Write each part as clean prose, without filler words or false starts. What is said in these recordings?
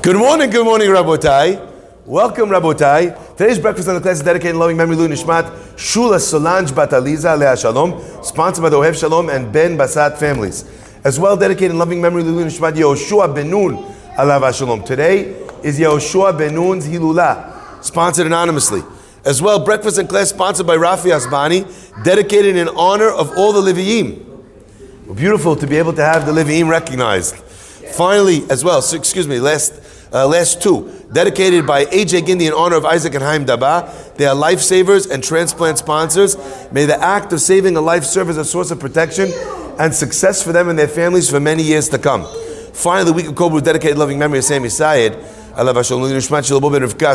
Good morning, Rabotai. Welcome, Rabotai. Today's breakfast on the class is dedicated in loving memory to Nishmat Shulo Solange Bataliza Leha Shalom, sponsored by the Ohef Shalom and Ben Basat families. As well, dedicated in loving memory to Nishmat Yehoshua Benun Alav HaShalom. Today is Yehoshua Benun's Hilulah, sponsored anonymously. As well, breakfast and class sponsored by Rafi Asbani, dedicated in honor of all the Liviyim. Beautiful to be able to have the Liviyim recognized. Finally, as well, so, excuse me, last two, dedicated by A.J. Gindi in honor of Isaac and Haim Daba. They are lifesavers and transplant sponsors. May the act of saving a life serve as a source of protection and success for them and their families for many years to come. Finally, the week of Kobu, dedicated loving memory of Sammy Sayed,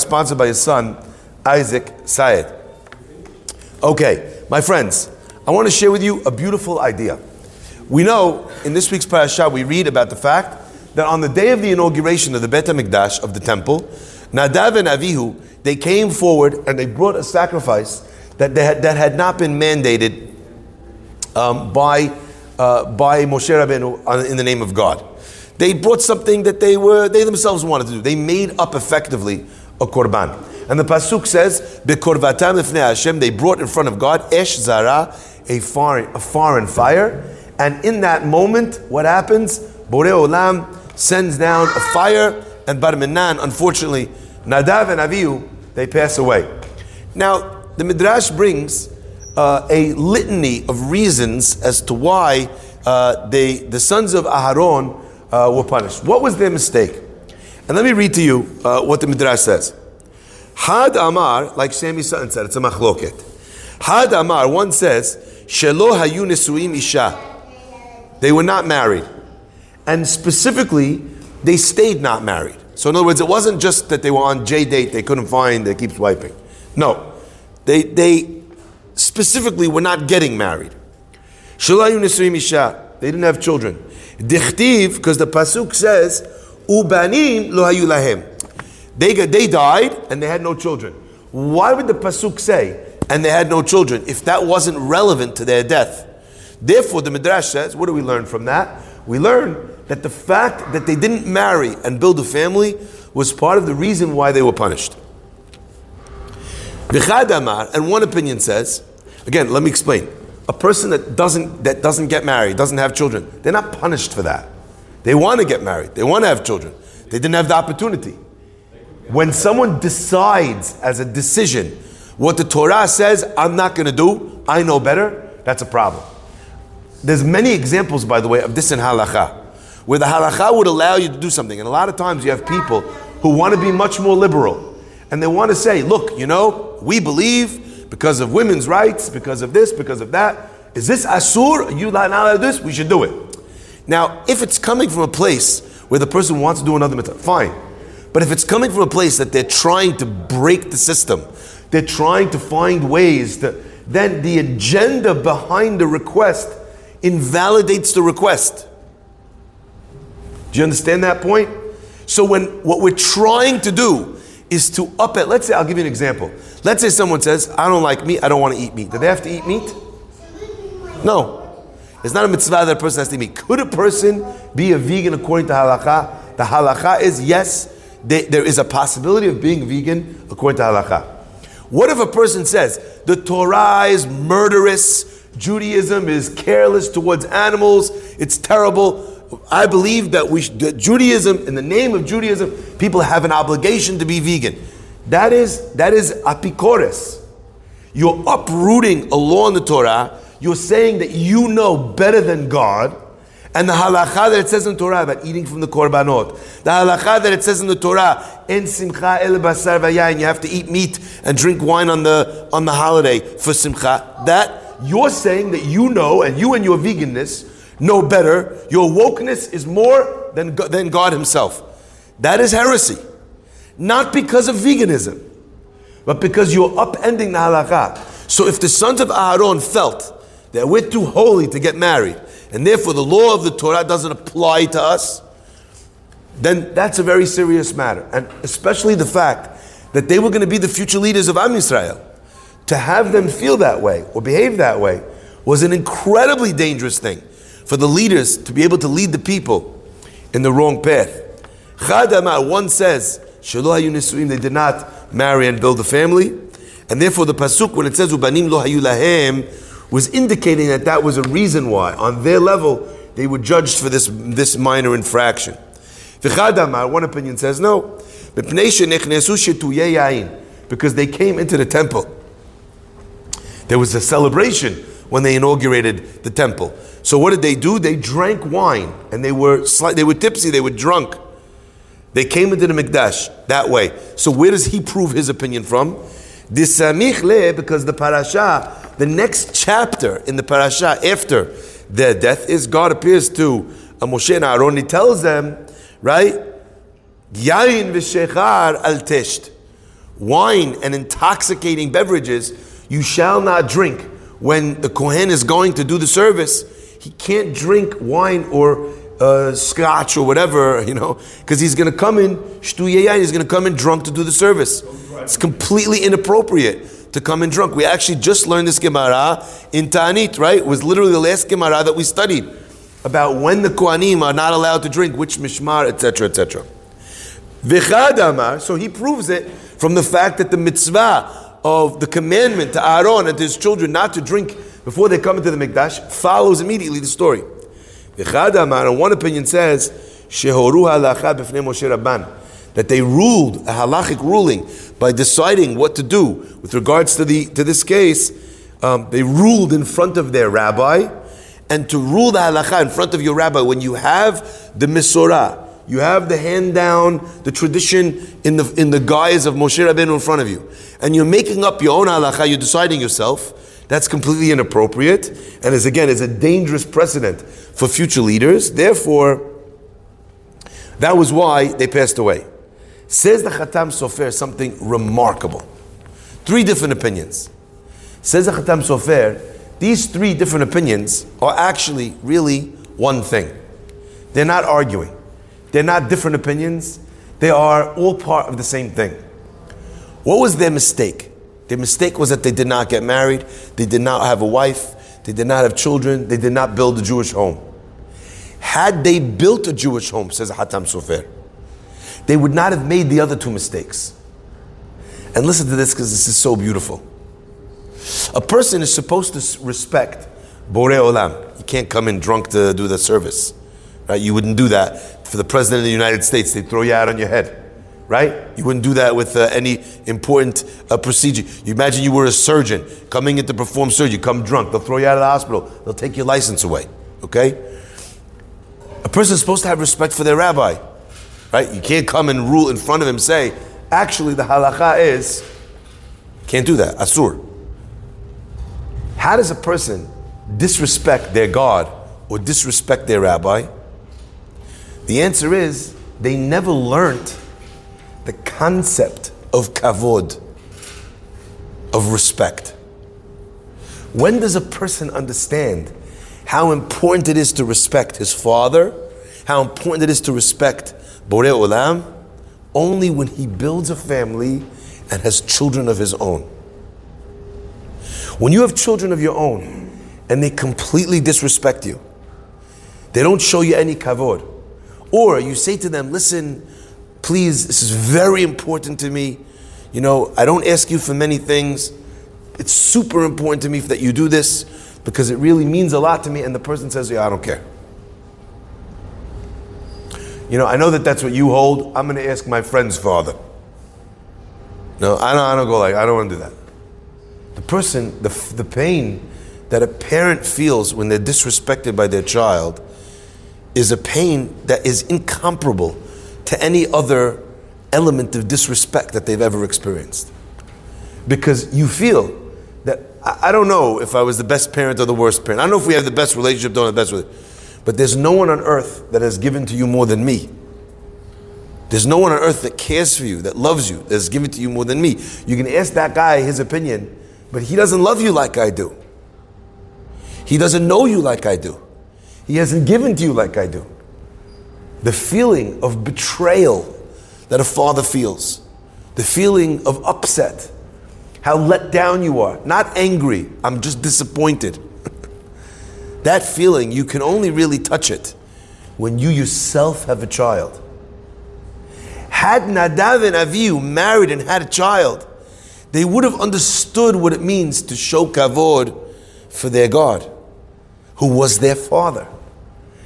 sponsored by his son, Isaac Sayed. Okay, my friends, I want to share with you a beautiful idea. We know, in this week's parasha, we read about the fact that on the day of the inauguration of the Bet HaMikdash, of the temple, Nadav and Avihu, they came forward and they brought a sacrifice that had not been mandated by Moshe Rabbeinu in the name of God. They brought something that they themselves wanted to do. They made up effectively a korban. And the pasuk says, "Bekorvatam lifnei Hashem," they brought in front of God, Esh Zarah, a foreign fire. And in that moment, what happens? Borei Olam sends down a fire, and Bar Minan, unfortunately, Nadav and Avihu, they pass away. Now, the Midrash brings a litany of reasons as to why the sons of Aharon were punished. What was their mistake? And let me read to you what the Midrash says. Had Amar, like Sammy Sayed said, it's a machloket. Had Amar, one says, Shelo hayu nesuim isha. They were not married. And specifically, they stayed not married. So in other words, it wasn't just that they were on J-date, they couldn't find, they keep swiping. No. They specifically were not getting married. They didn't have children. Dichtiv, because the pasuk says, Ubanim lo hayu lahem. They died and they had no children. Why would the pasuk say, and they had no children, if that wasn't relevant to their death? Therefore, the Midrash says, what do we learn from that? We learn that the fact that they didn't marry and build a family was part of the reason why they were punished. And one opinion says, again, let me explain. A person that doesn't get married, doesn't have children, they're not punished for that. They want to get married. They want to have children. They didn't have the opportunity. When someone decides as a decision what the Torah says, I'm not going to do, I know better, that's a problem. There's many examples, by the way, of this in halakha, where the halakha would allow you to do something. And a lot of times you have people who want to be much more liberal. And they want to say, look, you know, we believe because of women's rights, because of this, because of that. Is this asur? Are you not allowed to do this? We should do it. Now, if it's coming from a place where the person wants to do another mitzvah, fine. But if it's coming from a place that they're trying to break the system, they're trying to find ways to, then the agenda behind the request invalidates the request. Do you understand that point? So when what we're trying to do is to up it, let's say, I'll give you an example. Let's say someone says, I don't like meat, I don't want to eat meat. Do they have to eat meat? No. It's not a mitzvah that a person has to eat meat. Could a person be a vegan according to halakha? The halakha is, yes, there is a possibility of being vegan according to halakha. What if a person says, the Torah is murderous, Judaism is careless towards animals, it's terrible. I believe that that Judaism, in the name of Judaism, people have an obligation to be vegan. That is apikores. You're uprooting a law in the Torah, you're saying that you know better than God, and the halakha that it says in the Torah about eating from the korbanot, the halakha that it says in the Torah, en simcha el basar vayayin, you have to eat meat and drink wine on the holiday for simcha, that you're saying that you know, and you and your veganness know better. Your wokeness is more than God himself. That is heresy. Not because of veganism, but because you're upending the halakha. So if the sons of Aharon felt that we're too holy to get married, and therefore the law of the Torah doesn't apply to us, then that's a very serious matter. And especially the fact that they were going to be the future leaders of Am Yisrael. To have them feel that way or behave that way was an incredibly dangerous thing for the leaders to be able to lead the people in the wrong path. Chadama, one says, Shelo hayu nisuim, they did not marry and build a family. And therefore the pasuk, when it says, Ubanim lo hayu lahem, was indicating that that was a reason why, on their level, they were judged for this minor infraction. V'chadama, one opinion says, no. Because they came into the temple. There was a celebration when they inaugurated the temple. So what did they do? They drank wine, and they were tipsy, they were drunk. They came into the Mikdash that way. So where does he prove his opinion from? Because the parasha, the next chapter in the parasha after their death is God appears to Moshe and Aharon. He tells them, right? Yain v'shechar al tesht. Wine and intoxicating beverages you shall not drink. When the Kohen is going to do the service, he can't drink wine or scotch or whatever, because he's going to come in, he's going to come in drunk to do the service. It's completely inappropriate to come in drunk. We actually just learned this Gemara in Ta'anit, right? It was literally the last Gemara that we studied about when the Kohanim are not allowed to drink, which Mishmar, etc., etc. V'chad amar, so he proves it from the fact that the mitzvah of the commandment to Aharon and to his children not to drink before they come into the Mikdash follows immediately the story. And one opinion says that they ruled a halachic ruling by deciding what to do with regards to this case. They ruled in front of their rabbi, and to rule the halacha in front of your rabbi when you have the misorah, you have the hand down, the tradition in the guise of Moshe Rabbeinu in front of you. And you're making up your own halakha, you're deciding yourself. That's completely inappropriate. And is a dangerous precedent for future leaders. Therefore, that was why they passed away. Says the Hatam Sofer something remarkable. Three different opinions. Says the Hatam Sofer, these three different opinions are actually really one thing. They're not arguing. They're not different opinions. They are all part of the same thing. What was their mistake? Their mistake was that they did not get married. They did not have a wife. They did not have children. They did not build a Jewish home. Had they built a Jewish home, says Hatam Sofer, they would not have made the other two mistakes. And listen to this, because this is so beautiful. A person is supposed to respect Borei Olam. You can't come in drunk to do the service. Right? You wouldn't do that. For the President of the United States, they throw you out on your head, right? You wouldn't do that with any important procedure. You imagine you were a surgeon coming in to perform surgery, you come drunk, they'll throw you out of the hospital, they'll take your license away, okay? A person is supposed to have respect for their rabbi, right? You can't come and rule in front of him, say, actually the halakha is, can't do that, asur. How does a person disrespect their God or disrespect their rabbi? The answer is, they never learned the concept of kavod, of respect. When does a person understand how important it is to respect his father, how important it is to respect Borei Olam? Only when he builds a family and has children of his own. When you have children of your own and they completely disrespect you, they don't show you any kavod, or you say to them, listen, please, this is very important to me. I don't ask you for many things. It's super important to me that you do this because it really means a lot to me. And the person says, yeah, I don't care. I know that that's what you hold. I'm going to ask my friend's father. No, I don't go like, I don't want to do that. The person, the pain that a parent feels when they're disrespected by their child is a pain that is incomparable to any other element of disrespect that they've ever experienced. Because you feel that, I don't know if I was the best parent or the worst parent. I don't know if we have the best relationship, don't have the best relationship. But there's no one on earth that has given to you more than me. There's no one on earth that cares for you, that loves you, that has given to you more than me. You can ask that guy his opinion, but he doesn't love you like I do. He doesn't know you like I do. He hasn't given to you like I do. The feeling of betrayal that a father feels, the feeling of upset, how let down you are, not angry, I'm just disappointed. That feeling, you can only really touch it when you yourself have a child. Had Nadav and Avihu married and had a child, they would have understood what it means to show kavod for their God, who was their father.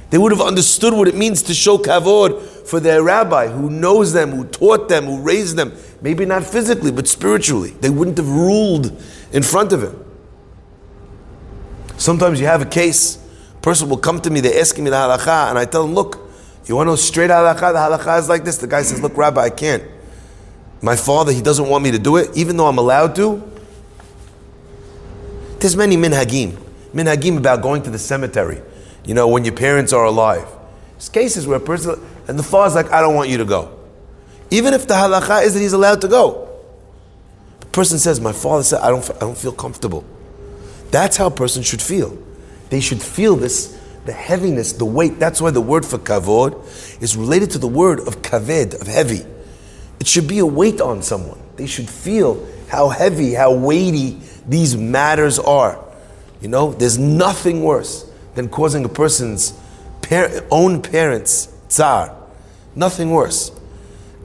They would have understood what it means to show kavod for their rabbi, who knows them, who taught them, who raised them. Maybe not physically, but spiritually. They wouldn't have ruled in front of him. Sometimes you have a case, a person will come to me, they're asking me the halakha, and I tell them, look, you want to know straight halakha? The halakha is like this. The guy says, look, Rabbi, I can't. My father, he doesn't want me to do it, even though I'm allowed to. There's many minhagim about going to the cemetery, you know, when your parents are alive. There's cases where a person, and the father's like, I don't want you to go. Even if the halakha is that he's allowed to go. The person says, my father said, I don't feel comfortable. That's how a person should feel. They should feel this, the heaviness, the weight. That's why the word for kavod is related to the word of kaved, of heavy. It should be a weight on someone. They should feel how heavy, how weighty these matters are. You know, there's nothing worse than causing a person's own parents tsar. Nothing worse.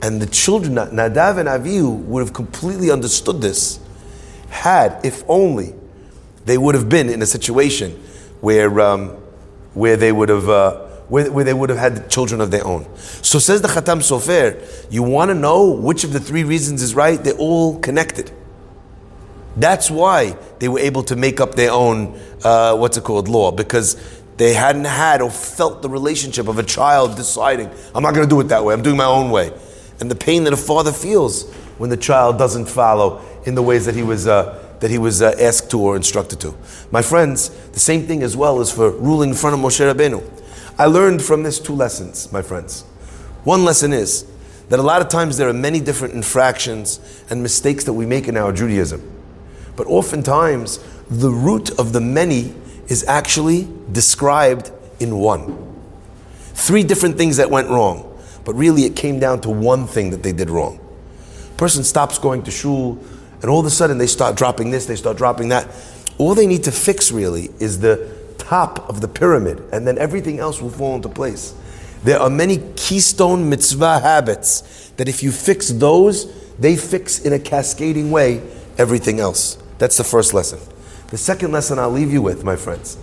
And the children, Nadav and Avihu, would have completely understood this had, if only, they would have been in a situation where they would have had children of their own. So says the Hatam Sofer, you want to know which of the three reasons is right? They're all connected. That's why they were able to make up their own law, because they hadn't had or felt the relationship of a child deciding, I'm not going to do it that way, I'm doing my own way. And the pain that a father feels when the child doesn't follow in the ways that he was asked to or instructed to. My friends, the same thing as well is for ruling in front of Moshe Rabbeinu. I learned from this two lessons, my friends. One lesson is that a lot of times there are many different infractions and mistakes that we make in our Judaism. But oftentimes, the root of the many is actually described in one. Three different things that went wrong, but really it came down to one thing that they did wrong. Person stops going to shul, and all of a sudden they start dropping this, they start dropping that. All they need to fix really is the top of the pyramid, and then everything else will fall into place. There are many keystone mitzvah habits that if you fix those, they fix in a cascading way everything else. That's the first lesson. The second lesson I'll leave you with, my friends,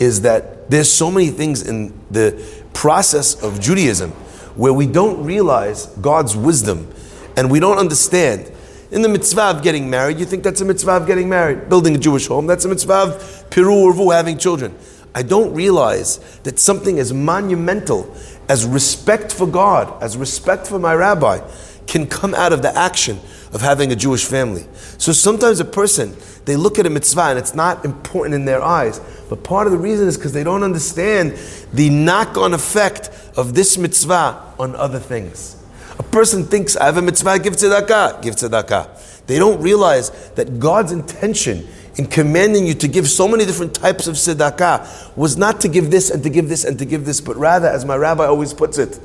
is that there's so many things in the process of Judaism where we don't realize God's wisdom and we don't understand. In the mitzvah of getting married, you think that's a mitzvah of getting married. Building a Jewish home, that's a mitzvah of piru urvu, having children. I don't realize that something as monumental as respect for God, as respect for my rabbi, can come out of the action of having a Jewish family. So sometimes a person, they look at a mitzvah and it's not important in their eyes, but part of the reason is because they don't understand the knock-on effect of this mitzvah on other things. A person thinks, I have a mitzvah, give tzedakah. They don't realize that God's intention in commanding you to give so many different types of tzedakah was not to give this and to give this and to give this, but rather, as my rabbi always puts it,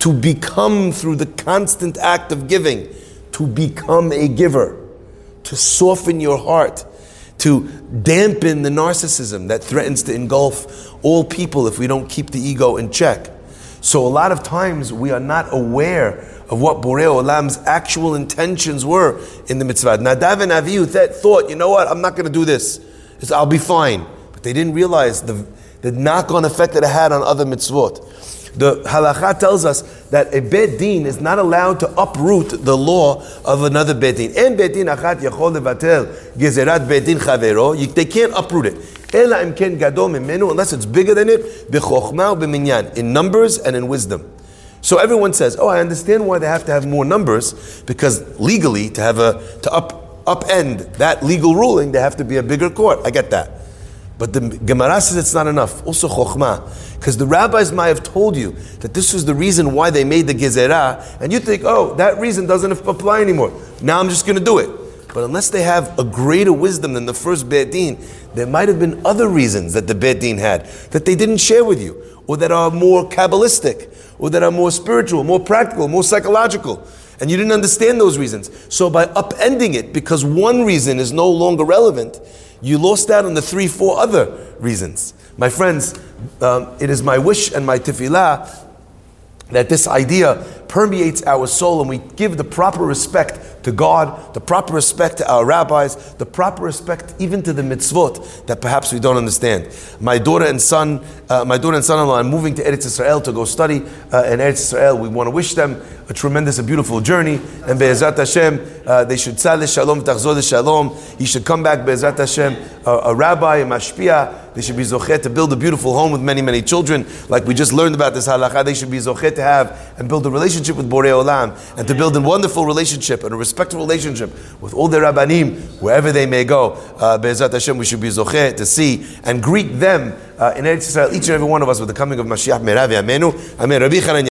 to become, through the constant act of giving, to become a giver, to soften your heart, to dampen the narcissism that threatens to engulf all people if we don't keep the ego in check. So a lot of times we are not aware of what Borei Olam's actual intentions were in the mitzvah. Nadav and Avihu thought, you know what, I'm not going to do this. I'll be fine. But they didn't realize the knock-on effect that it had on other mitzvot. The halakha tells us that a bet din is not allowed to uproot the law of another bet din. En bet din achat yachol levatel gezerat bet din chavero. They can't uproot it. Unless it's bigger than it, in numbers and in wisdom. So everyone says, I understand why they have to have more numbers, because legally, to upend that legal ruling, they have to be a bigger court. I get that. But the Gemara says it's not enough. Also chokhmah. Because the rabbis might have told you that this was the reason why they made the gezerah, and you think, that reason doesn't apply anymore. Now I'm just going to do it. But unless they have a greater wisdom than the first Beit Din, there might have been other reasons that the Beit Din had that they didn't share with you, or that are more Kabbalistic, or that are more spiritual, more practical, more psychological. And you didn't understand those reasons. So by upending it, because one reason is no longer relevant, you lost out on the 3-4 other reasons. My friends, it is my wish and my tefillah that this idea permeates our soul, and we give the proper respect to God, the proper respect to our rabbis, the proper respect even to the mitzvot that perhaps we don't understand. My daughter and son-in-law are moving to Eretz Yisrael to go study in Eretz Yisrael. We want to wish them a tremendous and beautiful journey. And Be'ezrat Hashem, they should tzal shalom v'tachzor shalom. He should come back, Be'ezrat Hashem, a rabbi, a mashpia. They should be zochet to build a beautiful home with many, many children. Like we just learned about this halakha, they should be zochet to have and build a relationship with Borei Olam, and to build a wonderful relationship and a respectful relationship with all the rabbanim, wherever they may go. Be'ezrat Hashem, we should be zochet to see and greet them in Eretz Yisrael, each and every one of us, with the coming of Mashiach. Meravi Amenu. Amen.